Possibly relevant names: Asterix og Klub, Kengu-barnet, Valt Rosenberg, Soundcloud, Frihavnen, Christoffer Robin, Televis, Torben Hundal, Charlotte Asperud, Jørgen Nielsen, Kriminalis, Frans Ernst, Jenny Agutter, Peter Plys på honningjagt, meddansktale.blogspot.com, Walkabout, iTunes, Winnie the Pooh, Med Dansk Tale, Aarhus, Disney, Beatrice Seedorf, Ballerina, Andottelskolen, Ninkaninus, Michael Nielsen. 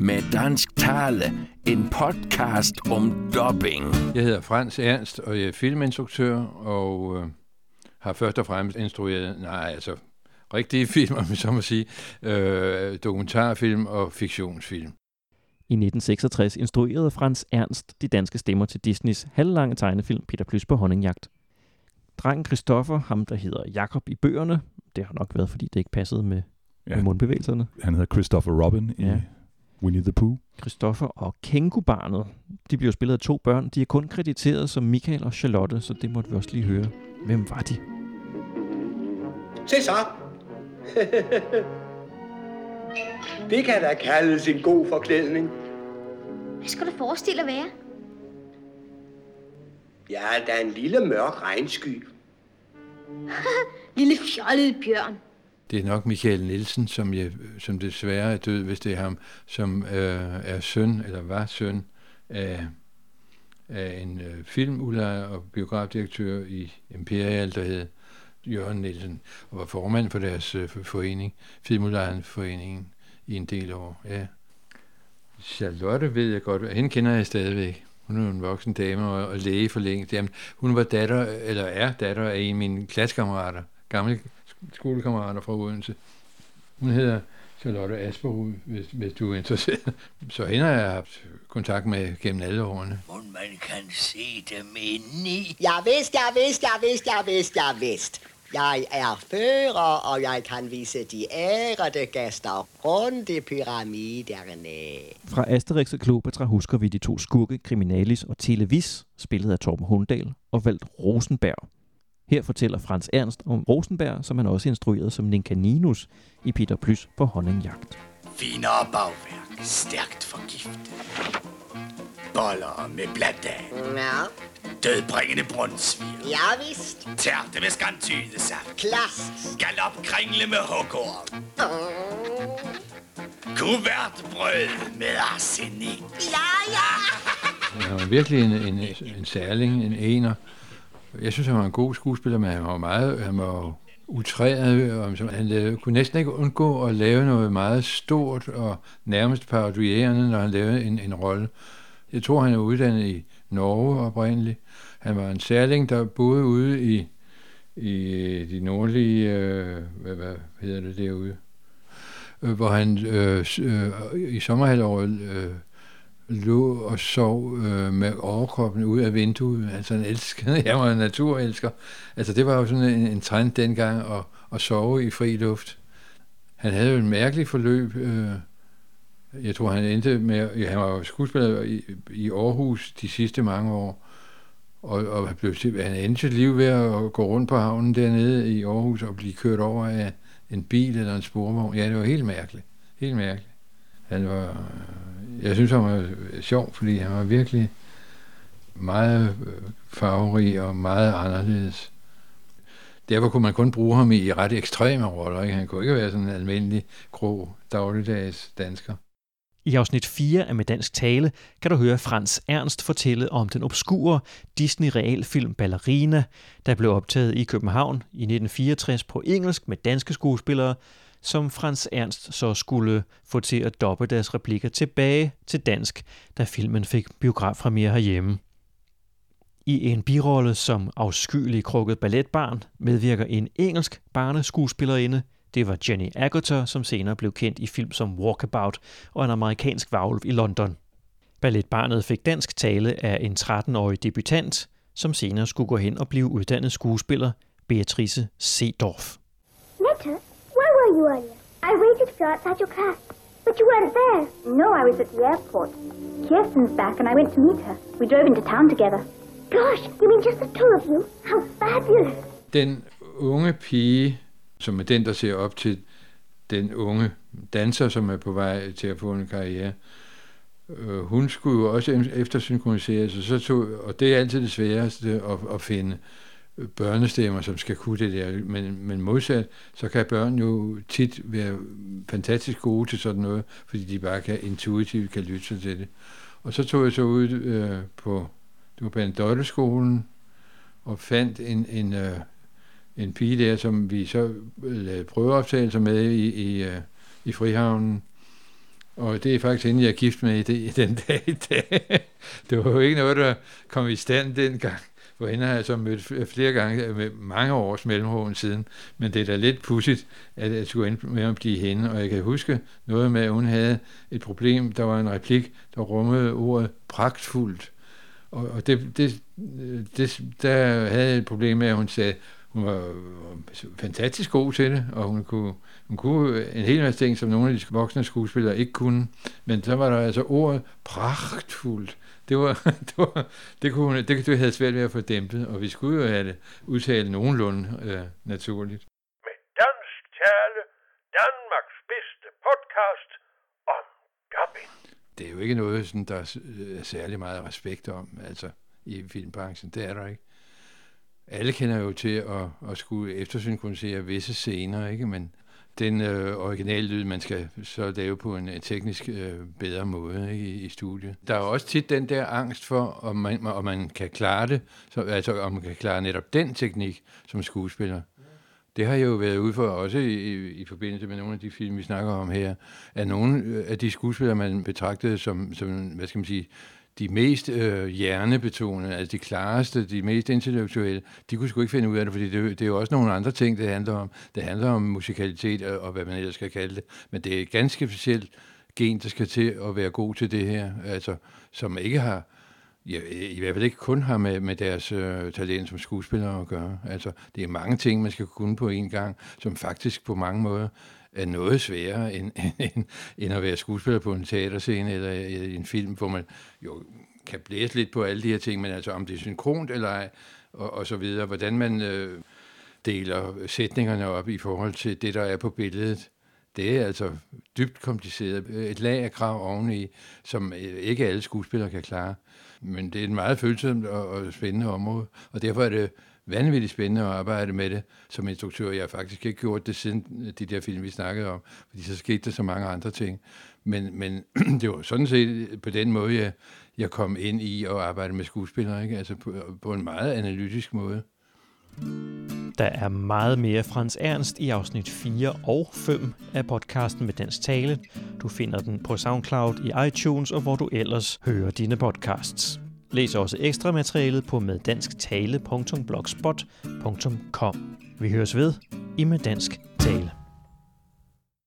Med Dansk Tale, en podcast om dubbing. Jeg hedder Frans Ernst, og jeg er filminstruktør, og har først og fremmest instrueret, rigtige film, om så må sige, dokumentarfilm og fiktionsfilm. I 1966 instruerede Frans Ernst de danske stemmer til Disneys halvlange tegnefilm Peter Plys på honningjagt. Drengen Christoffer, ham der hedder Jakob i bøgerne, det har nok været, fordi det ikke passede med mundbevægelserne. Han hedder Christoffer Robin i Winnie the Pooh. Christoffer og Kengu-barnet, de blev spillet af to børn. De er kun krediteret som Michael og Charlotte, så det måtte vi også lige høre. Hvem var de? Se så! Det kan da kaldes en god forklædning. Hvad skulle du forestille at være? Ja, der er en lille mørk regnsky. Lille fjollet bjørn. Det er nok Michael Nielsen, som desværre er død, hvis det er ham, som er søn, eller var søn, af en filmudlejer og biografdirektør i Imperial, der hed Jørgen Nielsen, og var formand for deres forening, Filmudlejerforeningen, i en del år. Ja. Charlotte ved jeg godt, hende kender jeg stadigvæk. Hun er en voksen dame og læge for længe. Jamen, hun var datter af en af mine klassekammerater, gamle skolekammerater fra Odense. Hun hedder Charlotte Asperud, hvis du er interesseret. Så hende har jeg haft kontakt med gennem alle årene. Men man kan se dem indeni. Jeg vidste. Jeg er fører, og jeg kan vise de ærede gæster rundt i pyramiderne. Fra Asterix og Klub husker vi de to skurke, Kriminalis og Televis, spillet af Torben Hundal og Valt Rosenberg. Her fortæller Frans Ernst om Rosenberg, som han også instruerede som Ninkaninus i Peter Plys på honningjagt. Finere bagværk, stærkt forgiftet. Boller med bladdag. Ja. Dødbringende brunsviger. Ja, vist. Tærte med skantydesaft. Klask. Galopkringle med hukkorm. Kuvertbrød med arsenik. Ja. Han var virkelig en særling, en ener. Jeg synes, han var en god skuespiller, men han var utræret, og han kunne næsten ikke undgå at lave noget meget stort og nærmest parodierende, når han lavede en rolle. Jeg tror, han er uddannet i Norge oprindeligt. Han var en særling, der boede ude i de nordlige, hvad hedder det derude, hvor han i sommerhalvåret lå og sov med overkroppen ud af vinduet. Altså han elskede, jeg var en naturelsker. Altså det var jo sådan en trend dengang at sove i fri luft. Han havde jo en mærkelig forløb. Jeg tror, han endte med... Han var skuespiller i Aarhus de sidste mange år, og han endte sit liv ved at gå rundt på havnen dernede i Aarhus og blive kørt over af en bil eller en sporvogn. Ja, det var helt mærkeligt. Helt mærkeligt. Jeg synes, han var sjov, fordi han var virkelig meget farverig og meget anderledes. Derfor kunne man kun bruge ham i ret ekstreme roller, ikke? Han kunne ikke være sådan en almindelig, grå, dagligdags dansker. I afsnit 4 af Med Dansk Tale kan du høre Frans Ernst fortælle om den obskure Disney-realfilm Ballerina, der blev optaget i København i 1964 på engelsk med danske skuespillere, som Frans Ernst så skulle få til at dobbe deres replikker tilbage til dansk, da filmen fik biografpremiere herhjemme. I en birolle som afskyelig krukket balletbarn medvirker en engelsk barneskuespillerinde. Det var Jenny Agutter, som senere blev kendt i film som Walkabout og En amerikansk varulv i London. Balletbarnet fik dansk tale af en 13-årig debutant, som senere skulle gå hen og blive uddannet skuespiller, Beatrice Seedorf. Netta, where were you earlier? I waited for you outside your class, but you weren't there. No, I was at the airport. Kirsten's back and I went to meet her. We drove into town together. Gosh, you mean just the two of you? How fabulous! Den unge pige, som er den, der ser op til den unge danser, som er på vej til at få en karriere, hun skulle jo også eftersynkroniseres, og det er altid det sværeste at finde børnestemmer, som skal kunne det der. Men modsat, så kan børn jo tit være fantastisk gode til sådan noget, fordi de bare intuitivt kan lytte sig til det. Og så tog jeg så ud på Andottelskolen og fandt en pige der, som vi så lavede prøveoptagelser med i Frihavnen. Og det er faktisk inden jeg er gift med i den dag i dag. Det var jo ikke noget, der kom i stand dengang. For hende har jeg så mødt flere gange med mange års mellemrum siden. Men det er da lidt pudsigt, at jeg skulle ende med at blive hende. Og jeg kan huske noget med, at hun havde et problem. Der var en replik, der rummede ordet pragtfuldt. Og det, der havde jeg et problem med, at hun sagde, hun var fantastisk god til det, og hun kunne en hel masse ting, som nogle af de voksne skuespillere ikke kunne. Men så var der altså ordet pragtfuldt. Det havde svært ved at få dæmpet, og vi skulle jo have det udtalt nogenlunde naturligt. Med dansk tale, Danmarks bedste podcast om dubbing. Det er jo ikke noget, sådan, der er særlig meget respekt om, altså i filmbranchen. Det er der ikke. Alle kender jo til at skulle eftersynkronisere visse scener, ikke? Men den originale lyd, man skal så lave på en teknisk bedre måde, ikke? I studiet. Der er jo også tit den der angst for, om man kan klare det, altså om man kan klare netop den teknik som skuespiller. Det har jeg jo været ude for også i forbindelse med nogle af de film, vi snakker om her, at nogle af de skuespillere, man betragtede som hvad skal man sige, de mest hjernebetonede, altså de klareste, de mest intellektuelle, de kunne sgu ikke finde ud af det, fordi det er jo også nogle andre ting, det handler om. Det handler om musikalitet og hvad man ellers skal kalde det. Men det er et ganske specielt gen, der skal til at være god til det her, altså som ikke har, i hvert fald ikke kun har med deres talent som skuespillere at gøre. Altså det er mange ting, man skal kunne på en gang, som faktisk på mange måder er noget sværere end at være skuespiller på en teaterscene eller i en film, hvor man jo kan blæse lidt på alle de her ting, men altså om det er synkront eller ej, og så videre, hvordan man deler sætningerne op i forhold til det, der er på billedet. Det er altså dybt kompliceret. Et lag af krav oveni, som ikke alle skuespillere kan klare. Men det er et meget følsomt og spændende område, og derfor er det vanvittigt spændende at arbejde med det som instruktør. Jeg har faktisk ikke gjort det siden de der film, vi snakkede om, fordi så skete der så mange andre ting. Men det var sådan set på den måde, jeg kom ind i at arbejde med skuespillere, ikke? Altså på en meget analytisk måde. Der er meget mere Frans Ernst i afsnit 4 og 5 af podcasten Med Dansk Tale. Du finder den på Soundcloud, i iTunes og hvor du ellers hører dine podcasts. Læs også ekstra materialet på meddansktale.blogspot.com. Vi høres ved i Med Dansk Tale.